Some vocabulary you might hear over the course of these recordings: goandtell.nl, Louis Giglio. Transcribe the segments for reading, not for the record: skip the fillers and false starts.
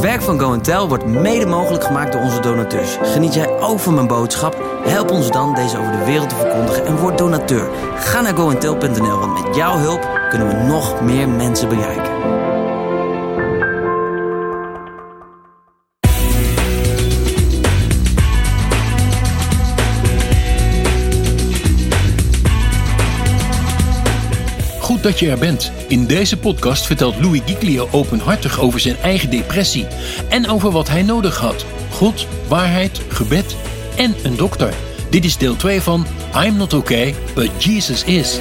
Het werk van Go & Tell wordt mede mogelijk gemaakt door onze donateurs. Geniet jij ook van mijn boodschap? Help ons dan deze over de wereld te verkondigen en word donateur. Ga naar goandtell.nl, want met jouw hulp kunnen we nog meer mensen bereiken. Goed dat je er bent. In deze podcast vertelt Louis Giglio openhartig over zijn eigen depressie en over wat hij nodig had. God, waarheid, gebed en een dokter. Dit is deel 2 van I'm Not Okay, but Jesus Is.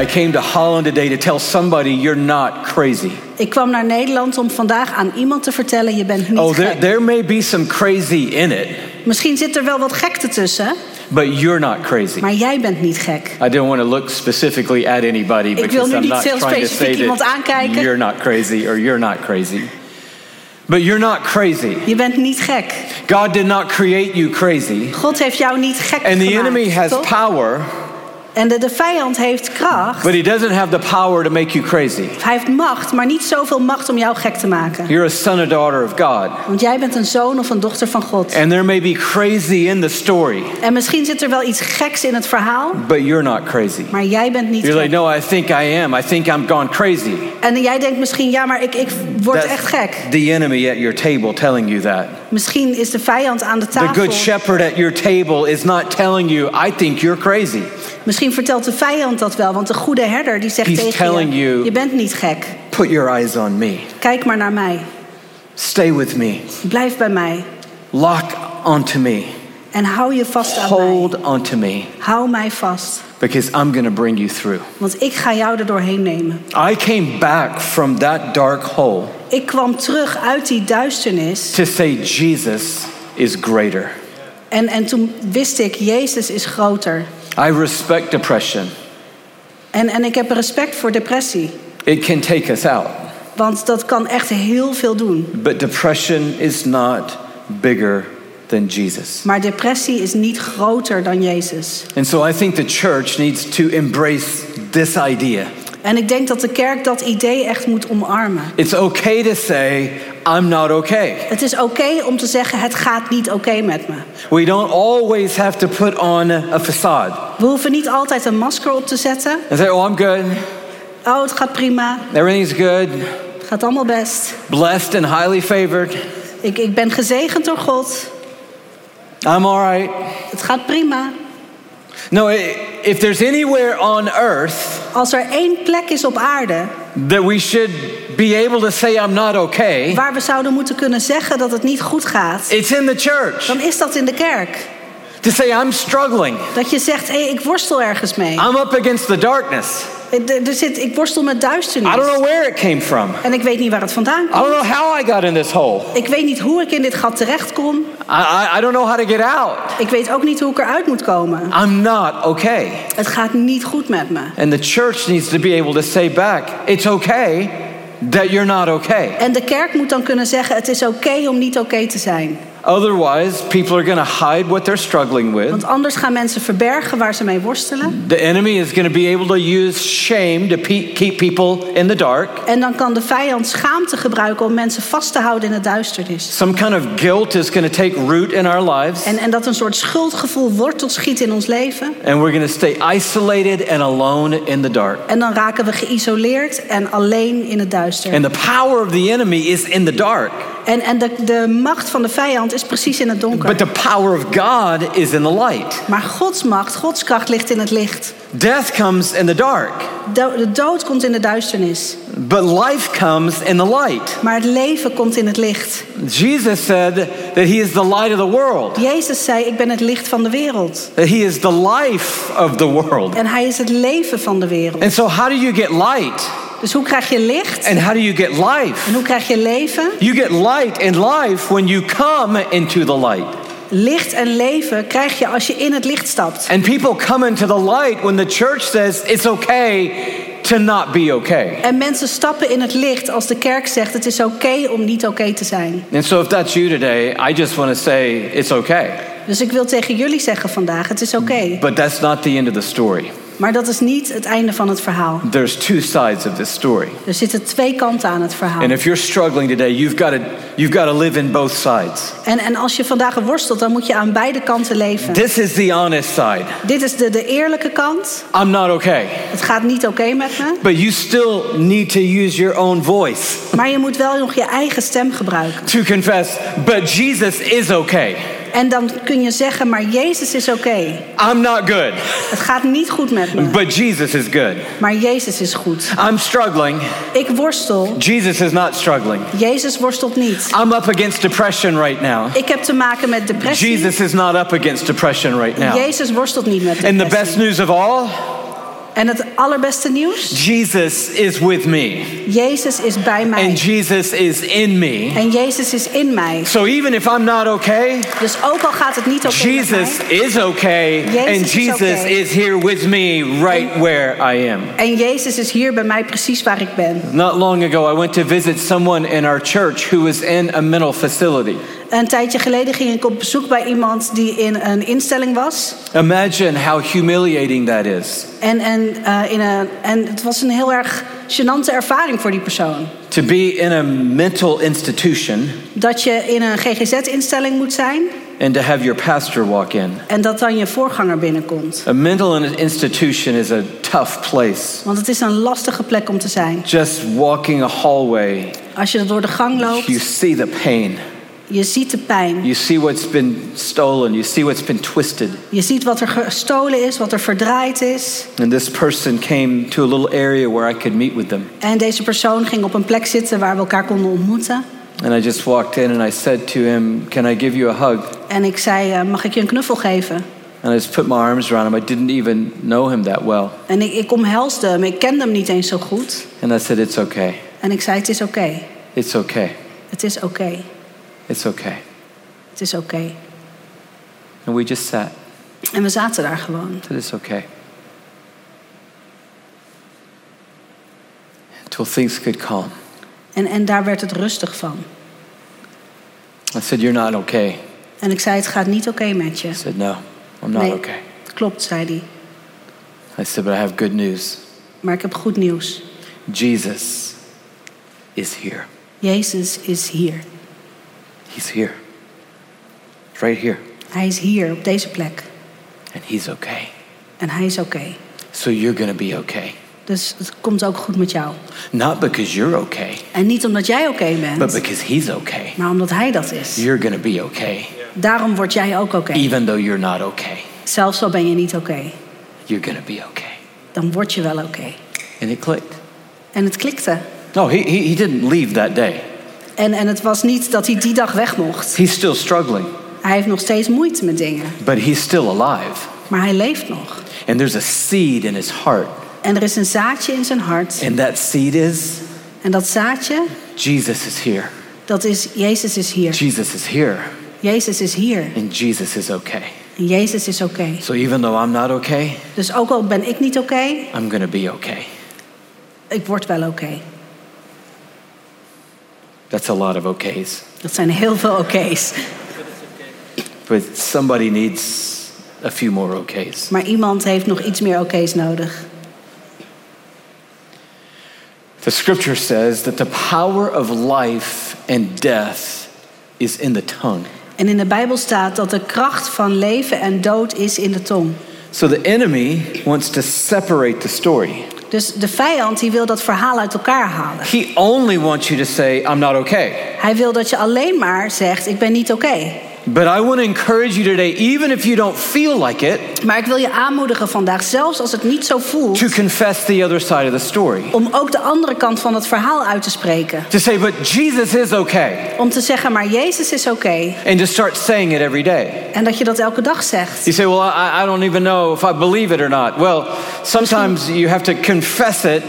I came to Holland today to tell somebody you're not crazy. Ik kwam naar Nederland om vandaag aan iemand te vertellen je bent niet gek. There may be some crazy in it. Misschien zit er wel wat gekte tussen. But you're not crazy. Maar jij bent niet gek. I didn't want to look specifically at anybody. Ik wil nu niet heel specifiek iemand aankijken. You're not crazy or you're not crazy. But you're not crazy. Je bent niet gek. God did not create you crazy. God heeft jou niet gek gemaakt. And the enemy has power. En de vijand heeft kracht. But he doesn't have the power to make you crazy. Hij heeft macht, maar niet zoveel macht om jou gek te maken. You're a son or daughter of God. Want jij bent een zoon of een dochter van God. And there may be crazy in the story. En misschien zit er wel iets geks in het verhaal. But you're not crazy. Maar jij bent niet gek. Like, no, I think I am. I think I'm gone crazy. En jij denkt misschien, ja, maar ik word That's echt gek. The enemy at your table telling you that. Misschien is de vijand aan de tafel. The good shepherd at your table is not telling you, I think you're crazy. Misschien vertelt de vijand dat wel, want de goede herder die zegt tegen je: je bent niet gek. Put your eyes on me. Kijk maar naar mij. Stay with me. Blijf bij mij. Lock onto me. En hou je vast aan mij. Hold onto me. Hou mij vast. Because I'm going to bring you through. Want ik ga jou er doorheen nemen. I came back from that dark hole. Ik kwam terug uit die duisternis. To say Jesus is greater. En toen wist ik, Jezus is groter. I respect depression. En ik heb respect voor depressie. It can take us out. Want dat kan echt heel veel doen. But depression is not bigger than Jesus. Maar depressie is niet groter dan Jezus. And so I think the church needs to embrace this idea. En ik denk dat de kerk dat idee echt moet omarmen. It's okay to say I'm not okay. Het is oké om te zeggen het gaat niet oké met me. We don't always have to put on a facade. We hoeven niet altijd een masker op te zetten. And say I'm good. Oh, het gaat prima. Everything's good. Het gaat allemaal best. Blessed and highly favored. Ik ben gezegend door God. I'm alright. Het gaat prima. No, if there's anywhere on earth, als er één plek is op aarde, that we should be able to say I'm not okay, waar we zouden moeten kunnen zeggen dat het niet goed gaat, it's in the church. Dan is dat in de kerk. To say I'm struggling. Dat je zegt, hey, ik worstel ergens mee. I'm up against the darkness. Ik worstel met duisternis. I don't know where it came from. En ik weet niet waar het vandaan komt. I don't know how I got in this hole. Ik weet niet hoe ik in dit gat terecht kom. I don't know how to get out. Ik weet ook niet hoe ik eruit moet komen. I'm not okay. Het gaat niet goed met me. And the church needs to be able to say back, it's okay that you're not okay. En de kerk moet dan kunnen zeggen, het is oké om niet oké te zijn. Otherwise, people are going to hide what they're struggling with. Want anders gaan mensen verbergen waar ze mee worstelen. The enemy is going to be able to use shame to keep people in the dark. En dan kan de vijand schaamte gebruiken om mensen vast te houden in het duisternis. Some kind of guilt is going to take root in our lives. En dat een soort schuldgevoel wortel schiet in ons leven. And we're going to stay isolated and alone in the dark. En dan raken we geïsoleerd en alleen in het duister. And the power of the enemy is in the dark. En de macht van de vijand is precies in het donker. But the power of God is in the light. Maar Gods macht, Gods kracht ligt in het licht. Death comes in the dark. De dood komt in de duisternis. But life comes in the light. Maar het leven komt in het licht. Jesus said that he is the light of the world. Jezus zei, ik ben het licht van de wereld. That he is the life of the world. En hij is het leven van de wereld. And so how do you get light? Dus hoe krijg je licht? And how do you get life? En hoe krijg je leven? You get light and life when you come into the light. Licht en leven krijg je als je in het licht stapt. And people come into the light when the church says it's okay to not be okay. En mensen stappen in het licht als de kerk zegt het is oké om niet oké te zijn. And so if that's you today, I just want to say it's okay. Dus ik wil tegen jullie zeggen vandaag het is oké. But that's not the end of the story. Maar dat is niet het einde van het verhaal. There's two sides of this story. Er zitten twee kanten aan het verhaal. And if you're struggling today, you've got to live in both sides. En als je vandaag worstelt, dan moet je aan beide kanten leven. This is the honest side. Dit is de eerlijke kant. I'm not okay. Het gaat niet oké met me. But you still need to use your own voice. Maar je moet wel nog je eigen stem gebruiken. To confess, but Jesus is okay. En dan kun je zeggen, maar Jezus is oké. I'm not good. Het gaat niet goed met me. But Jesus is good. Maar Jezus is goed. I'm struggling. Ik worstel. Jesus is not struggling. Jezus worstelt niet. I'm up against depression right now. Ik heb te maken met depressie. Jesus is not up against depression right now. Jezus worstelt niet met depressie. And the best news of all. En het allerbeste nieuws? Jesus is with me. Jezus is bij mij. And Jesus is in me. En Jezus is in mij. So even if I'm not okay, dus ook al gaat het niet oké met mij. Jesus is okay. Jezus and Jesus is, okay. Is here with me right where I am. En Jezus is hier bij mij precies waar ik ben. Not long ago I went to visit someone in our church who was in a mental facility. Een tijdje geleden ging ik op bezoek bij iemand die in een instelling was. Imagine how humiliating that is. En het was een heel erg gênante ervaring voor die persoon. To be in a mental institution. Dat je in een GGZ-instelling moet zijn. And to have your pastor walk in. En dat dan je voorganger binnenkomt. A mental institution is a tough place. Want het is een lastige plek om te zijn. Just walking a hallway. Als je door de gang loopt. You see the pain. Je ziet de pijn. You see what's been stolen. You see what's been twisted. Je ziet wat er gestolen is, wat er verdraaid is. And this person came to a little area where I could meet with them. En deze persoon ging op een plek zitten waar we elkaar konden ontmoeten. And I just walked in and I said to him, "Can I give you a hug?" En ik zei, mag ik je een knuffel geven? And I just put my arms around him. I didn't even know him that well. En ik omhelsde hem. Ik kende hem niet eens zo goed. And I said, "It's okay." En ik zei, het is oké. Okay. It's okay. Het is oké. Okay. It's okay. Het is oké. Okay. And we just sat. En we zaten daar gewoon. It is okay. Until things could calm. En daar werd het rustig van. I said, you're not okay. En ik zei, het gaat niet oké met je. I said, no, I'm not okay. Klopt, zei hij. I said, but I have good news. Maar ik heb goed nieuws. Jesus is here. Jezus is hier. He's here. Right here. Hij is hier op deze plek. And he's okay. En hij is oké. Okay. So you're going to be okay. Dus het komt ook goed met jou. Not because you're okay. En niet omdat jij oké bent. But because he's okay. Maar omdat hij dat is. You're going to be okay. Daarom word jij ook oké. Even though you're not okay. Zelfs al ben je niet oké. You're going to be okay. Dan word je wel oké. And it clicked. En het klikte. No, he didn't leave that day. En het was niet dat hij die dag weg mocht. He's still struggling. Hij heeft nog steeds moeite met dingen. But he's still alive. Maar hij leeft nog. And there's a seed in his heart. En er is een zaadje in zijn hart. And that seed is. En dat zaadje. Jesus is here. Dat is Jezus is hier. Jesus is here. Jezus is hier. And Jesus is okay. En Jezus is oké. So even though I'm not okay. Dus ook al ben ik niet oké. I'm gonna be okay. Ik word wel oké. That's a lot of okays. Dat zijn heel veel okays. But somebody needs a few more okays. Maar iemand heeft nog iets meer okays nodig. The scripture says that the power of life and death is in the tongue. En in de Bijbel staat dat de kracht van leven en dood is in de tong. So the enemy wants to separate the story. Dus de vijand die wil dat verhaal uit elkaar halen. He only wants you to say I'm not okay. Hij wil dat je alleen maar zegt ik ben niet oké. But I want to encourage you today even if you don't feel like it. Maar ik wil je aanmoedigen vandaag zelfs als het niet zo voelt. To confess the other side of the story. Om ook de andere kant van het verhaal uit te spreken. To say but Jesus is okay. Om te zeggen maar Jezus is oké. And to start saying it every day. En dat je dat elke dag zegt. You say well I don't even know if I believe it or not. Well, sometimes you have to confess it.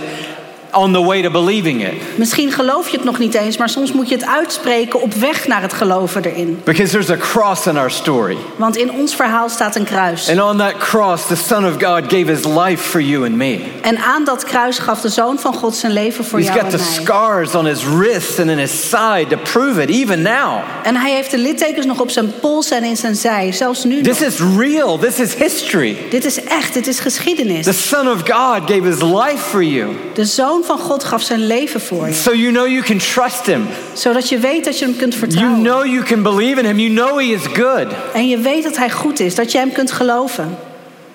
On the way to believing it. Misschien geloof je het nog niet eens, maar soms moet je het uitspreken op weg naar het geloven erin. Because there's a cross in our story. Want in ons verhaal staat een kruis. And on that cross the Son of God gave his life for you and me. En aan dat kruis gaf de Zoon van God zijn leven voor jou en mij. He's got the scars on his wrist and in his side to prove it, even now. En hij heeft de littekens nog op zijn pols en in zijn zij, zelfs nu nog. This is real. This is history. Dit is echt. Dit is geschiedenis. The Son of God gave his life for you. De Zoon van God gaf zijn leven voor je. So you know you can trust him. Zodat je weet dat je hem kunt vertrouwen. You know you can believe in him. You know he is good. En je weet dat hij goed is, dat je hem kunt geloven.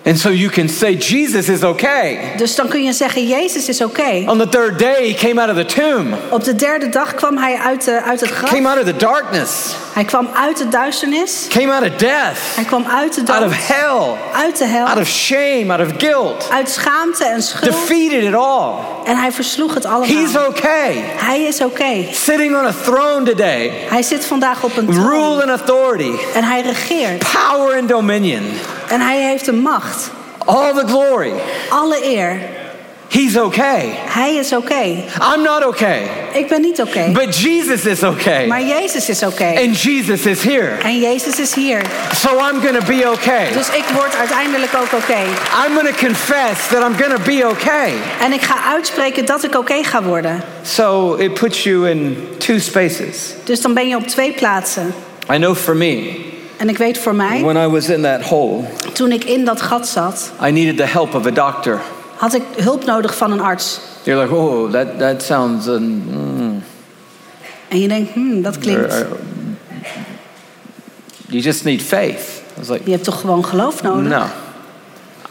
And so you can say Jesus is okay. Dus dan kun je zeggen Jezus is okay. On the third day he came out of the tomb. Op de derde dag kwam hij uit het graf. Came out of the darkness. Hij kwam uit de duisternis. Came out of death. Hij kwam uit de dood. Out of hell. Uit de hel. Out of shame, out of guilt. Uit schaamte en schuld. Defeated it all. En hij versloeg het allemaal. He's okay. Hij is okay. Sitting on a throne today. Hij zit vandaag op een troon. Rule and authority. En hij regeert. Power and dominion. En hij heeft de macht. All the glory. Alle eer. He's okay. Hij is okay. I'm not okay. Ik ben niet okay. But Jesus is okay. Maar Jezus is okay. And Jesus is here. En Jezus is hier. So I'm going to be okay. Dus ik word uiteindelijk ook okay. I'm going to confess that I'm going to be okay. En ik ga uitspreken dat ik okay ga worden. So it puts you in two spaces. Dus dan ben je op twee plaatsen. I know for me. En ik weet voor mij, when I was in that hole, toen ik in dat gat zat, I needed the help of a doctor. Had ik hulp nodig van een arts. You're like, oh, that sounds. En je denkt, dat klinkt. You just need faith. I was like, je hebt toch gewoon geloof nodig? No,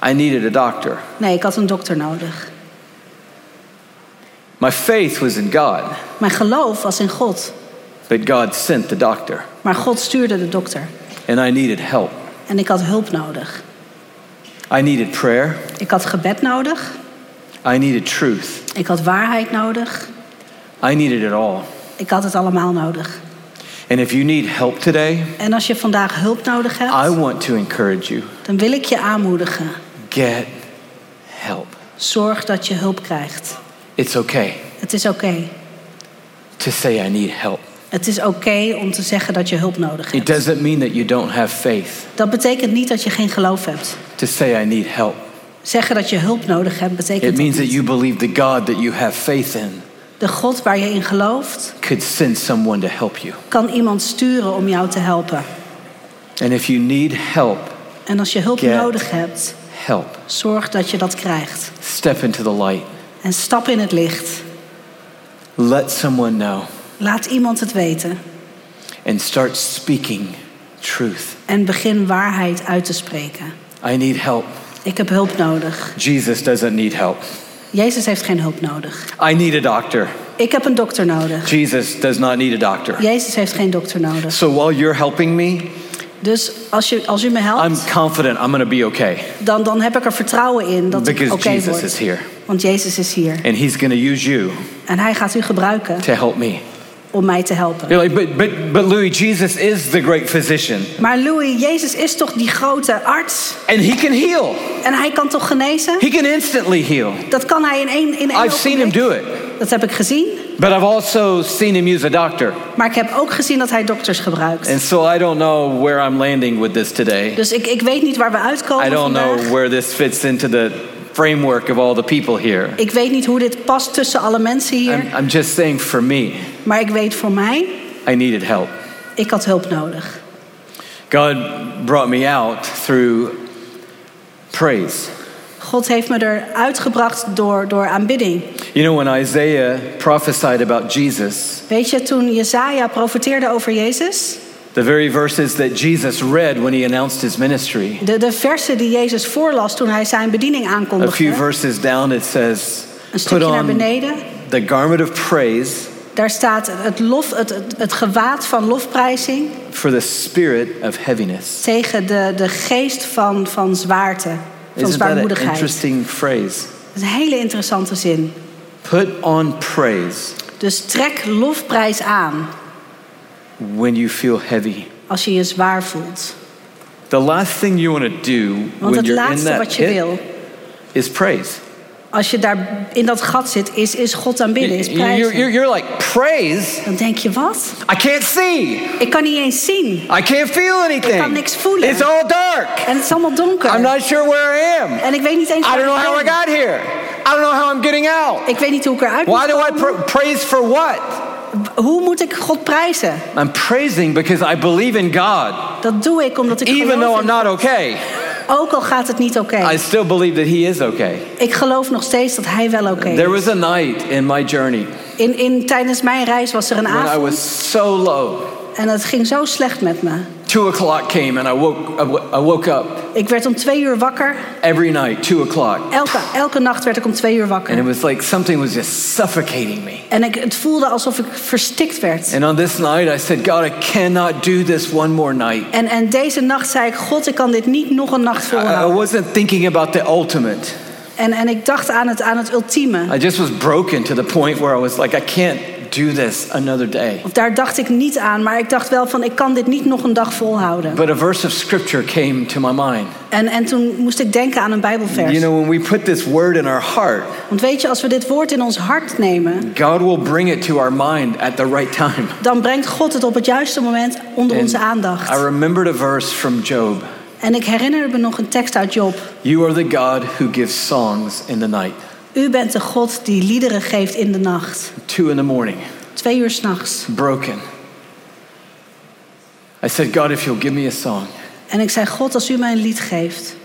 I needed a doctor. Nee, ik had een dokter nodig. My faith was in God. Mijn geloof was in God. But God sent the doctor. Maar God stuurde de dokter. And I needed help. En ik had hulp nodig. I needed prayer. Ik had gebed nodig. I needed truth. Ik had waarheid nodig. I needed it all. Ik had het allemaal nodig. And if you need help today, en als je vandaag hulp nodig hebt, I want to encourage you. Dan wil ik je aanmoedigen. Get help. Zorg dat je hulp krijgt. It's okay. Het is okay. To say I need help. Het is okay om te zeggen dat je hulp nodig hebt. It doesn't mean that you don't have faith. Dat betekent niet dat je geen geloof hebt. To say I need help. Zeggen dat je hulp nodig hebt betekent. It means that you believe the God that you have faith in. De God waar je in gelooft. Could send someone to help you. Kan iemand sturen om jou te helpen. And if you need help. En als je hulp nodig hebt. Help. Zorg dat je dat krijgt. Step into the light. En stap in het licht. Let someone know. Laat iemand het weten. And start speaking truth. En begin waarheid uit te spreken. I need help. Ik heb hulp nodig. Jesus doesn't need help. Jezus heeft geen hulp nodig. I need a doctor. Ik heb een dokter nodig. Jesus does not need a doctor. Jezus heeft geen dokter nodig. So while you're helping me, dus als u me helpt, I'm confident I'm going to be okay. Dan heb ik vertrouwen in dat ik okay word. Is here. Want Jezus is hier. And he's going to use you. En hij gaat u gebruiken. To help me. Om mij te helpen. Like, but Louis, Jesus is the great physician. Maar Louis, Jezus is toch die grote arts? And he can heal. En hij kan toch genezen? He can instantly heal. Dat kan hij in één I've seen him do it. Dat heb ik gezien. But I've also seen him use a doctor. Maar ik heb ook gezien dat hij dokters gebruikt. And so I don't know where I'm landing with this today. Dus ik weet niet waar we uitkomen vandaag. I don't know where this fits into the framework of all the people here. Ik weet niet hoe dit past tussen alle mensen hier. I'm just saying for me. Maar ik weet voor mij. I needed help. Ik had hulp nodig. God brought me out through praise. God heeft me eruit gebracht door aanbidding. You know, when Isaiah prophesied about Jesus. Weet je, toen Jesaja profeteerde over Jezus. The very verses that Jesus read when he announced his ministry. De versen die Jezus voorlas toen hij zijn bediening aankondigde. A few verses down it says, een stukje naar beneden. The garment of praise. Daar staat het gewaad van lofprijzing. For the spirit of heaviness. Tegen de geest van zwaarte, van zwaarmoedigheid. Isn't that an interesting phrase? Een hele interessante zin. Put on praise. Dus trek lofprijs aan. When you feel heavy. Als je zwaar voelt. The last thing you want to do want when you're in that pit is praise. Als je daar in dat gat zit, is God aanbidden, is prijzen. You're like praise. Dan denk je wat? I can't see. Ik kan niet eens zien. I can't feel anything. Ik kan niks voelen. It's all dark. En het is allemaal donker. I'm not sure where I am. En ik weet niet eens waar ik ben. I don't know how I got here. I coming out? Ik weet niet hoe ik eruit moet komen. Why do I praise for what? Hoe moet ik God prijzen? I'm praising because I believe in God. Dat doe ik omdat ik geloof in God. Even though I'm not okay. Ook al gaat het niet oké. I still believe that he is okay. Ik geloof nog steeds dat hij wel oké is. There was a night in my journey. Tijdens mijn reis was er een avond. When I was so low. En het ging zo slecht met me. 2:00 came and I woke up. Ik werd om 2:00 wakker. Every night, 2:00. Elke nacht werd ik om 2:00 wakker. And it was like something was just suffocating me. En het voelde alsof ik verstikt werd. And on this night I said, God, I cannot do this one more night. En deze nacht zei ik, God, ik kan dit niet nog een nacht volhouden. I wasn't thinking about the ultimate. En ik dacht aan het ultieme. I just was broken to the point where I was like, I can't do this another day. Daar dacht ik niet aan, maar ik dacht wel van ik kan dit niet nog een dag volhouden. But a verse of scripture came to my mind. En toen moest ik denken aan een Bijbelvers. You know, when we put this word in our heart. Want weet je, als we dit woord in ons hart nemen, God will bring it to our mind at the right time. Dan brengt God het op het juiste moment onder onze aandacht. I remembered a verse from Job. En ik herinner me nog een tekst uit Job. You are the God who gives songs in the night. U bent de God die liederen geeft in de nacht. 2:00 a.m. 2:00 s'nachts. Broken. I said, God, if you'll give me a song. En ik zei, God, als u mij een lied geeft,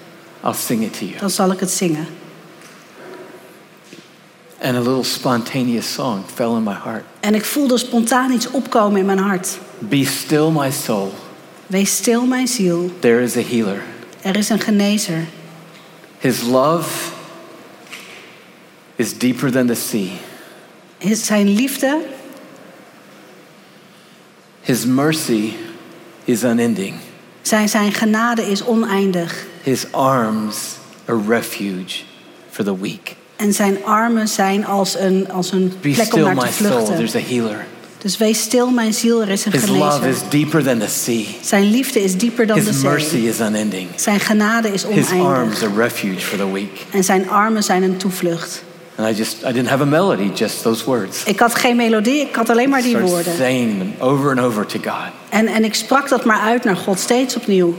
I'll sing it to you. Dan zal ik het zingen. And a little spontaneous song fell in my heart. En ik voelde spontaan iets opkomen in mijn hart. Be still, my soul. Wees stil, mijn ziel. There is a healer. Er is een genezer. His love is deeper than the sea. Zijn liefde. His mercy is unending. Zijn genade is oneindig. His arms a refuge for the weak. En zijn armen zijn als een plek om naar te vluchten. Be still, my soul, there's a healer. Dus wees stil, mijn ziel, er is een genezer. His love is deeper than the sea. Zijn liefde is dieper dan de zee. His mercy is unending. Zijn genade is oneindig. His arms a refuge for the weak. En zijn armen zijn een toevlucht. And I didn't have a melody, just those words. Ik had geen melodie, ik had alleen maar die woorden. Saying them over and over to God. En ik sprak dat maar uit naar God steeds opnieuw.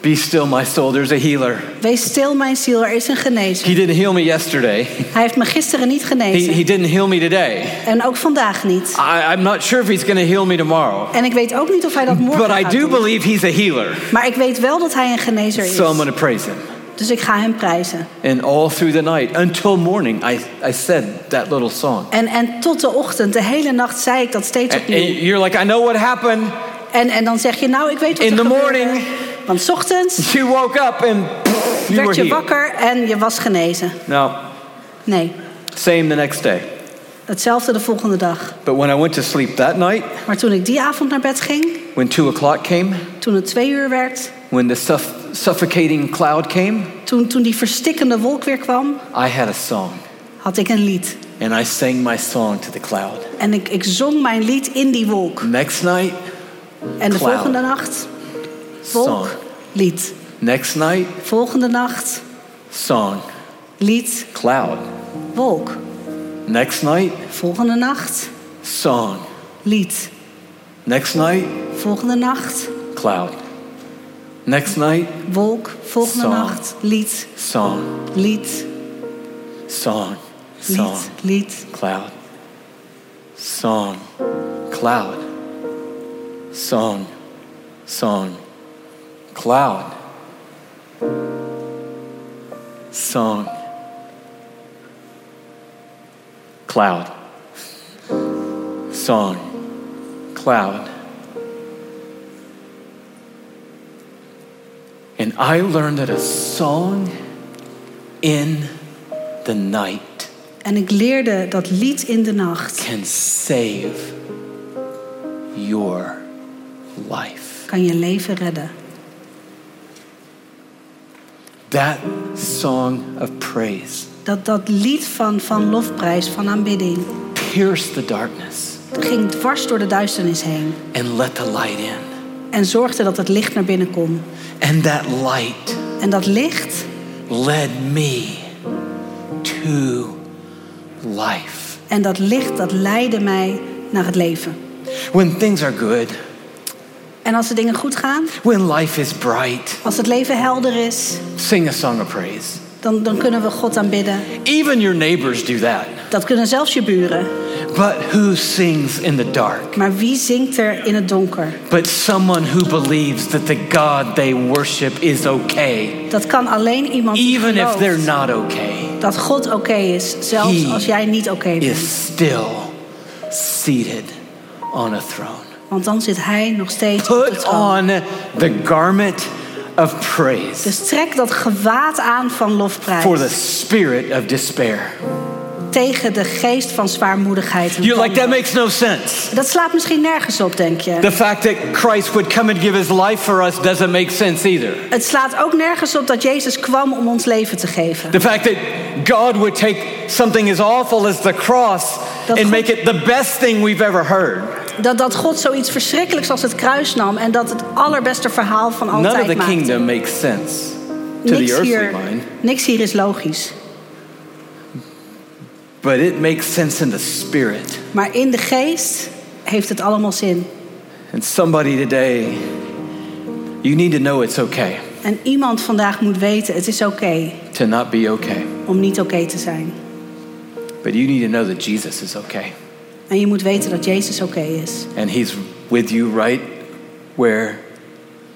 Be still, my soul, there's a healer. Wees stil, mijn ziel, er is een genezer. He didn't heal me yesterday. Hij heeft me gisteren niet genezen. He didn't heal me today. En ook vandaag niet. I'm not sure if he's going to heal me tomorrow. En ik weet ook niet of hij dat morgen gaat doen. But I do believe he's a healer. Maar ik weet wel dat hij een genezer is. So I'm going to praise him. Dus ik ga hem prijzen. And all through the night until morning I said that little song. En tot de ochtend, de hele nacht zei ik dat steeds opnieuw. And you're like, I know what happened. En dan zeg je, nou, ik weet wat er gebeurde. In the morning. Want 's ochtends you woke up and you werd je wakker en je was genezen. No. Nee. Same the next day. Hetzelfde de volgende dag. But when I went to sleep that night, maar toen ik die avond naar bed ging, when 2:00 came, toen het 2:00 werd, when the suffocating cloud came, toen die verstikkende wolk weer kwam, I had a song. Had ik een lied. And I sang my song to the cloud. En ik zong mijn lied in die wolk. Next night, en de volgende nacht. Volk, lied. Next night. Volgende nacht. Song. Lied. Cloud. Wolk. Next night. Volgende nacht. Song. Lied. Next night. Volgende nacht. Cloud. Next night. Wolk. Volgende song. Nacht. Lied. Song. Lied. Song. Song. Lied. Cloud. Song. Cloud. Song. Song. Cloud. Song. Cloud. Song. Cloud. And I learned that a song in the night. En ik leerde dat lied in de nacht. Can save your life. Kan je leven redden. That song of praise. Dat lied van lofprijs, van aanbidding. Pierce the darkness. Ging dwars door de duisternis heen. And let the light in. En zorgde dat het licht naar binnen kon. And that light. En dat licht. Led me to life. En dat licht dat leidde mij naar het leven. When things are good. En als de dingen goed gaan, when life is bright, als het leven helder is, sing a song of praise. Dan kunnen we God aanbidden. Even your neighbors do that. Dat kunnen zelfs je buren. But who sings in the dark? Maar wie zingt er in het donker? But someone who believes that the God they worship is okay. Dat kan alleen iemand die gelooft. Even if they're not okay. Dat God okay is, zelfs als jij niet okay bent. He is still seated on a throne. Want dan zit hij nog steeds op de troon. Put on the garment of praise. Dus trek dat gewaad aan van lofprijs. For the spirit of despair. Tegen de geest van zwaarmoedigheid. You're like, that makes no sense. Dat slaat misschien nergens op, denk je. The fact that Christ would come and give his life for us doesn't make sense either. Het slaat ook nergens op dat Jezus kwam om ons leven te geven. The fact that God would take something as awful as the cross and make it the best thing we've ever heard. Dat God zoiets verschrikkelijks als het kruis nam en dat het allerbeste verhaal van altijd maakte. None of the kingdom makes sense to the earthly mind. Niks hier is logisch. But it makes sense in the spirit. Maar in de geest heeft het allemaal zin. And somebody today, you need to know it's okay. En iemand vandaag moet weten, het is okay. To not be okay. Om niet okay te zijn. But you need to know that Jesus is okay. En je moet weten dat Jezus okay is. And he's with you right where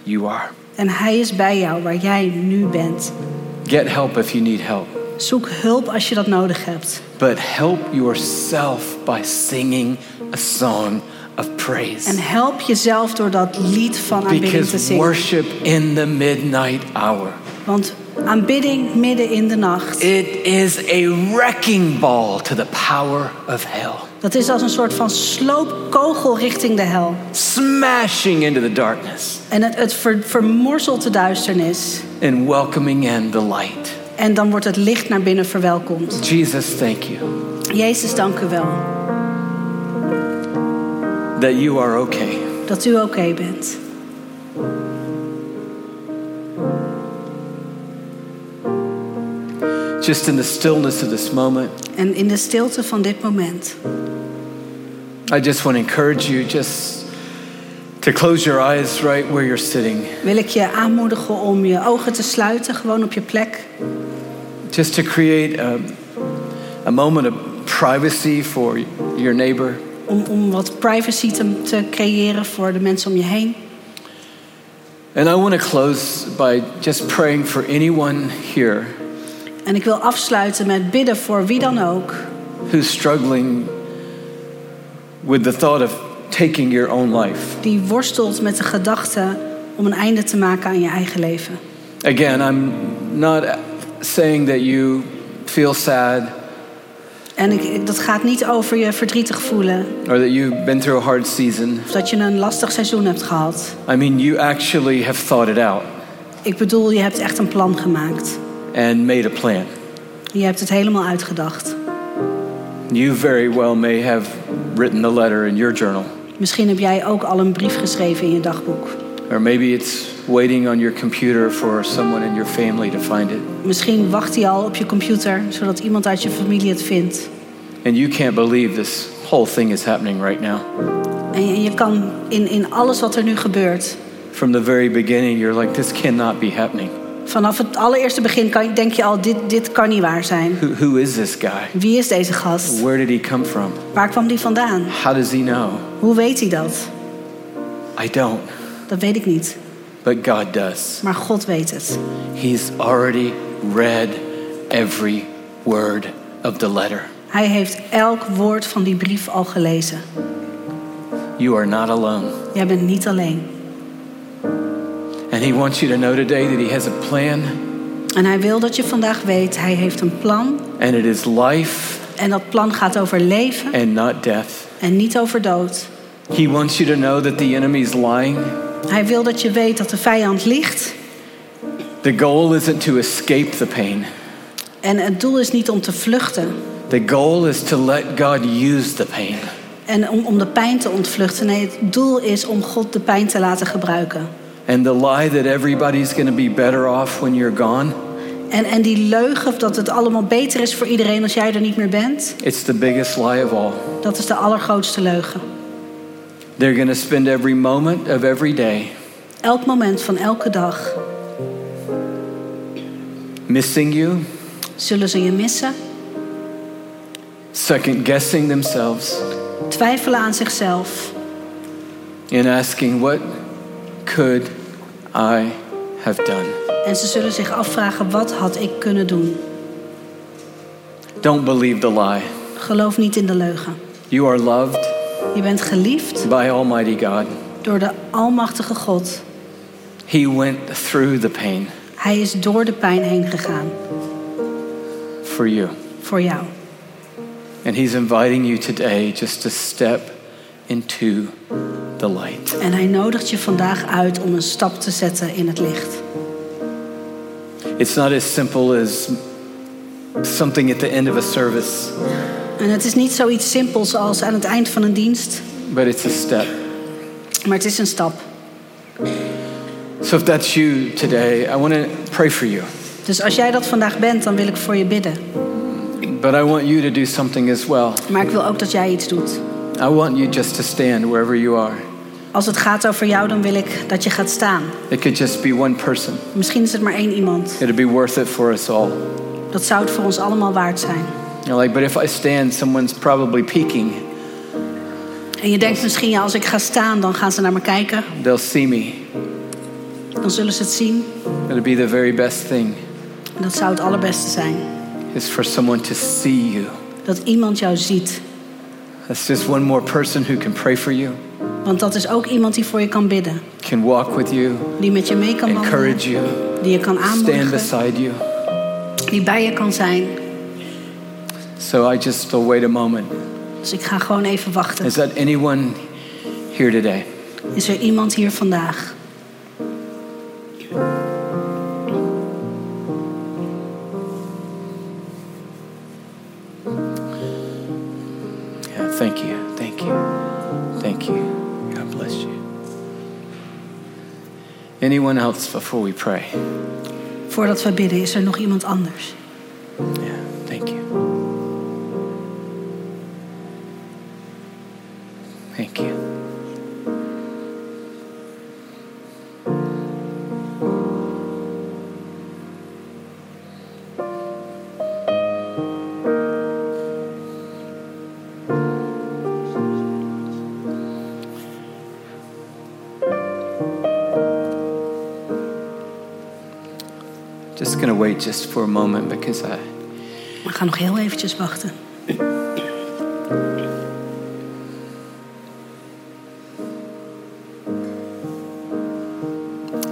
you are. En hij is bij jou waar jij nu bent. Get help if you need help. Zoek hulp als je dat nodig hebt. But help yourself by singing a song of praise. En help jezelf door dat lied van aanbidding te zingen. Because worship in the midnight hour. Want aanbidding midden in de nacht. It is a wrecking ball to the power of hell. Dat is als een soort van sloopkogel richting de hel. Smashing into the darkness. En het vermorzelt de duisternis. And welcoming in the light. En dan wordt het licht naar binnen verwelkomd. Jesus, thank you. Jezus, dank u wel. That you are okay. Dat u okay bent. Just in the stillness of this moment. En in de stilte van dit moment. I just want to encourage you just to close your eyes right where you're sitting. Wil ik je aanmoedigen om je ogen te sluiten, gewoon op je plek. Just to create a moment of privacy for your neighbor. Om wat privacy te creëren voor de mensen om je heen. And I want to close by just praying for anyone here. En ik wil afsluiten met bidden voor wie dan ook. Who's struggling with the thought of taking your own life. Die worstelt met de gedachte om een einde te maken aan je eigen leven. Again, I'm not saying that you feel sad. En dat gaat niet over je verdrietig voelen. Or that you've been through a hard season. Of dat je een lastig seizoen hebt gehad. I mean, you actually have thought it out. Ik bedoel, je hebt echt een plan gemaakt. And made a plan. Je hebt het helemaal uitgedacht. You very well may have written a letter in your journal. Misschien heb jij ook al een brief geschreven in je dagboek. Or maybe it's waiting on your computer for someone in your family to find it. Misschien wacht hij al op je computer zodat iemand uit je familie het vindt. And you can't believe this whole thing is happening right now. En je kan in alles wat er nu gebeurt. From the very beginning you're like, this cannot be happening. Vanaf het allereerste begin denk je al, dit kan niet waar zijn. Who is this guy? Wie is deze gast? Where did he come from? Waar kwam die vandaan? How does he know? Hoe weet hij dat? I don't. Dat weet ik niet. But God does. Maar God weet het. He's already read every word of the letter. Hij heeft elk woord van die brief al gelezen. You are not alone. Jij bent niet alleen. And he wants you to know today that he has a plan. En hij wil dat je vandaag weet, hij heeft een plan. And it is life. En dat plan gaat over leven. And not death. En niet over dood. He wants you to know that the enemy is lying. Hij wil dat je weet dat de vijand liegt. The goal isn't to escape the pain. En het doel is niet om te vluchten. The goal is to let God use the pain. En om de pijn te ontvluchten. Nee, het doel is om God de pijn te laten gebruiken. And the lie that everybody's going to be better off when you're gone. En die leugen dat het allemaal beter is voor iedereen als jij er niet meer bent. It's the biggest lie of all. Dat is de allergrootste leugen. They're going to spend every moment of every day. Elk moment van elke dag. Missing you. Zullen ze je missen? Second guessing themselves. Twijfelen aan zichzelf. And asking, what could I have done? En ze zullen zich afvragen, wat had ik kunnen doen? Don't believe the lie. Geloof niet in de leugen. You are loved. Je bent geliefd. By Almighty God. Door de almachtige God. He went through the pain. Hij is door de pijn heen gegaan. For you. Voor jou. And he's inviting you today just to step into the light. En hij nodigt je vandaag uit om een stap te zetten in het licht. It's not as simple as something at the end of a service. En het is niet zoiets simpels als aan het eind van een dienst. But it's a step. Maar het is een stap. So if that's you today, I want to pray for you. Dus als jij dat vandaag bent, dan wil ik voor je bidden. But I want you to do something as well. Maar ik wil ook dat jij iets doet. I want you just to stand wherever you are. Als het gaat over jou, dan wil ik dat je gaat staan. It could just be one person. Misschien is het maar één iemand. It'd be worth it for us all. Dat zou het voor ons allemaal waard zijn. You're like, but if I stand, someone's probably peeking. En je denkt misschien, ja, als ik ga staan, dan gaan ze naar me kijken. They'll see me. Dan zullen ze het zien. It'll be the very best thing. En dat zou het allerbeste zijn. Is for someone to see you. Dat iemand jou ziet. That's just one more person who can pray for you. Want dat is ook iemand die voor je kan bidden. Can walk with you. Die met je mee kan wandelen. Encourage you. Die je kan aanmoedigen. Stand beside you. Die bij je kan zijn. So I just will wait a moment. Dus ik ga gewoon even wachten. Is that anyone here today? Is er iemand hier vandaag? Thank you. God bless you. Anyone else before we pray? Voordat we bidden, is er nog iemand anders? Yeah, thank you. Thank you. Just gonna wait just for a moment because I. We gaan nog heel eventjes wachten.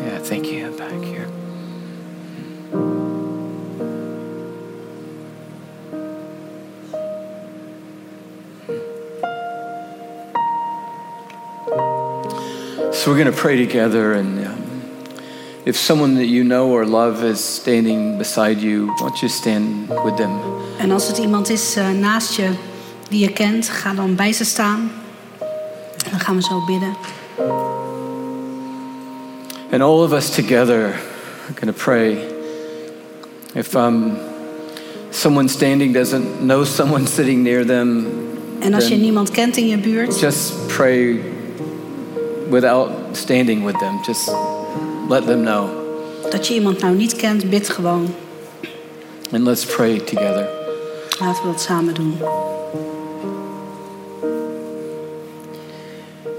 Yeah, thank you. I'm back here. So we're gonna pray together and. If someone that you know or love is standing beside you, why don't you stand with them? En als het iemand is naast je die je kent, ga dan bij ze staan. En dan gaan we zo bidden. And all of us together are going to pray. If someone standing doesn't know someone sitting near them. En als je niemand kent in je buurt, just pray without standing with them. Just let them know. Dat je iemand nou niet kent, bid gewoon. And let's pray together. Laten we dat samen doen.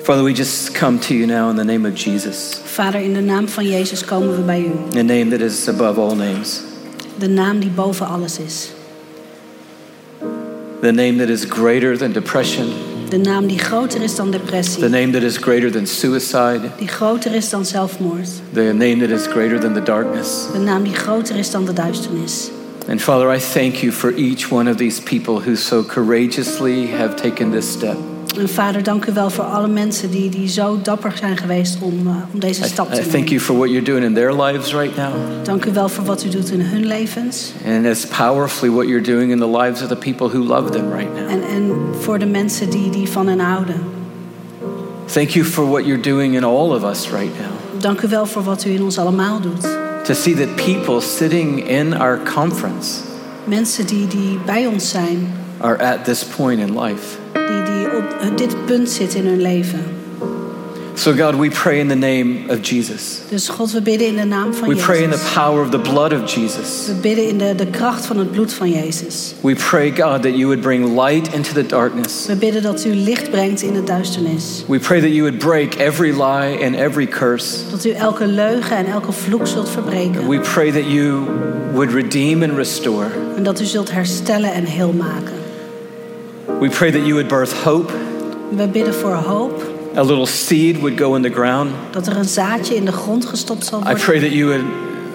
Father, we just come to you now in the name of Jesus. Vader, in de naam van Jezus komen we bij u. The name that is above all names. De naam die boven alles is. The name that is greater than depression. De naam die groter is dan depressie. The name that is greater than suicide. Die groter is dan zelfmoord. The name that is greater than the darkness. De naam die groter is dan de duisternis. And Father, I thank you for each one of these people who so courageously have taken this step. En Vader, dank u wel voor alle mensen die zo dapper zijn geweest om deze stap te nemen. I thank you for what you're doing in their lives right now. Dank u wel voor wat u doet in hun levens. And as powerfully what you're doing in the lives of the people who love them right now. En voor de mensen die van hen houden. Thank you for what you're doing in all of us right now. Dank u wel voor wat u in ons allemaal doet. To see that people sitting in our conference. Mensen die bij ons zijn. Are at this point in life. Die op dit punt zitten in hun leven. So God, we pray in the name of Jesus. Dus God, we bidden in de naam van Jezus. We pray in the power of the blood of Jesus. We bidden in de kracht van het bloed van Jezus. We pray, God, that you would bring light into the darkness. We bidden dat u licht brengt in de duisternis. We pray that you would break every lie and every curse. Dat u elke leugen en elke vloek zult verbreken. We pray that you would redeem and restore. En dat u zult herstellen en heel maken. We pray that you would birth hope. We bidden voor hoop. A little seed would go in the ground. Dat er een zaadje in de grond gestopt zal worden. I pray that you would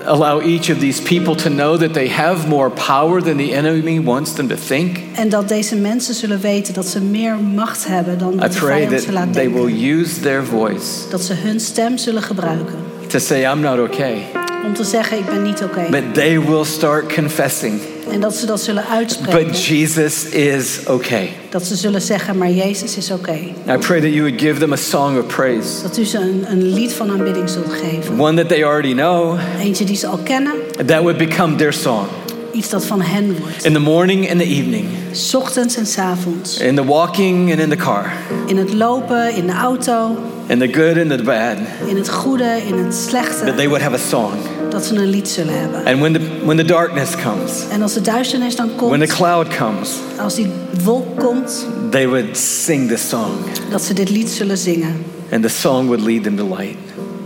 allow each of these people to know that they have more power than the enemy wants them to think. En dat deze mensen zullen weten dat ze meer macht hebben dan de vijand ze laat denken. I pray that they will use their voice. Dat ze hun stem zullen gebruiken. To say I'm not okay. Om te zeggen ik ben niet oké. But they will start confessing. En dat ze dat zullen uitspreken. But Jesus is okay. Dat ze zullen zeggen, maar Jezus is oké. I pray that you would give them a song of praise. Dat u ze een lied van aanbidding zult geven. One that they already know. Eentje die ze al kennen. That would become their song. Iets dat van hen wordt. In the morning and the evening. 's Ochtends en 's avonds. In the walking and in the car. In het lopen, in de auto. In the good and the bad. In het goede, in het slechte. That they would have a song. Dat ze een lied zullen hebben. And when the darkness comes. En als de duisternis dan komt. When the cloud comes. Als die wolk komt. They would sing this song. Dat ze dit lied zullen zingen. And the song would lead them to light.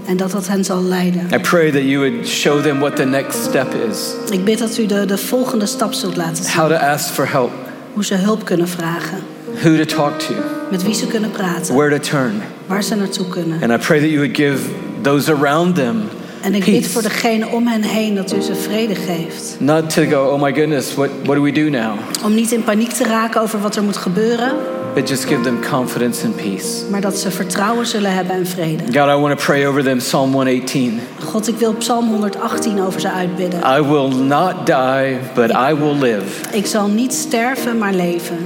En dat hen zal leiden. I pray that you would show them what the next step is. Ik bid dat u de volgende stap zult laten zien. How to ask for help. Hoe ze hulp kunnen vragen. Who to talk to. Met wie ze kunnen praten. Where to turn. Waar ze naartoe kunnen. And I pray that you would give those around them. En ik bid voor degene om hen heen dat u ze vrede geeft. Not to go, oh my goodness, what do we do now? Om niet in paniek te raken over wat er moet gebeuren. But just give them confidence and peace. Maar dat ze vertrouwen zullen hebben en vrede. God, I want to pray over them Psalm 118. God, ik wil Psalm 118 over ze uitbidden. I will not die, but I will live. Ik zal niet sterven, maar leven.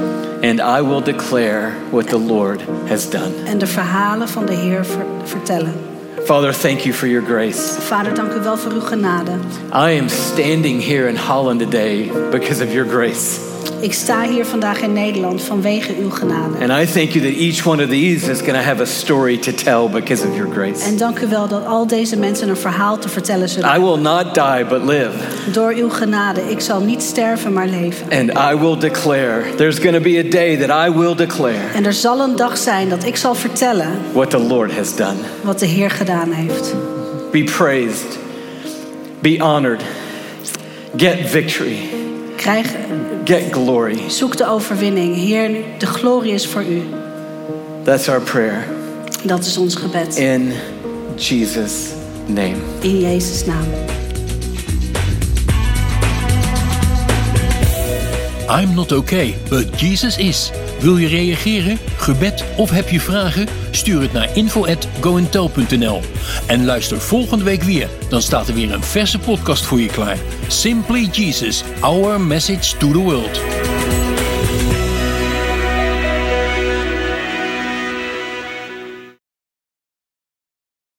And I will declare what the Lord has done. En de verhalen van de Heer vertellen. Father, thank you for your grace. Vader, dank u wel voor uw genade. I am standing here in Holland today because of your grace. Ik sta hier vandaag in Nederland vanwege uw genade. And I thank you that each one of these is going to have a story to tell because of your grace. En dank u wel dat al deze mensen een verhaal te vertellen zullen. I will not die but live. Door uw genade, ik zal niet sterven maar leven. And I will declare. There's going to be a day that I will declare. En er zal een dag zijn dat ik zal vertellen. What the Lord has done. Wat de Heer gedaan heeft. Be praised. Be honored. Get victory. Get glory. Zoek de overwinning. Heer, de glorie is voor u. That's our prayer. Dat is ons gebed. In Jesus' name. In Jezus' naam. I'm not okay, but Jesus is. Wil je reageren, gebed of heb je vragen? Stuur het naar info@goandtell.nl. En luister volgende week weer. Dan staat er weer een verse podcast voor je klaar. Simply Jesus, our message to the world.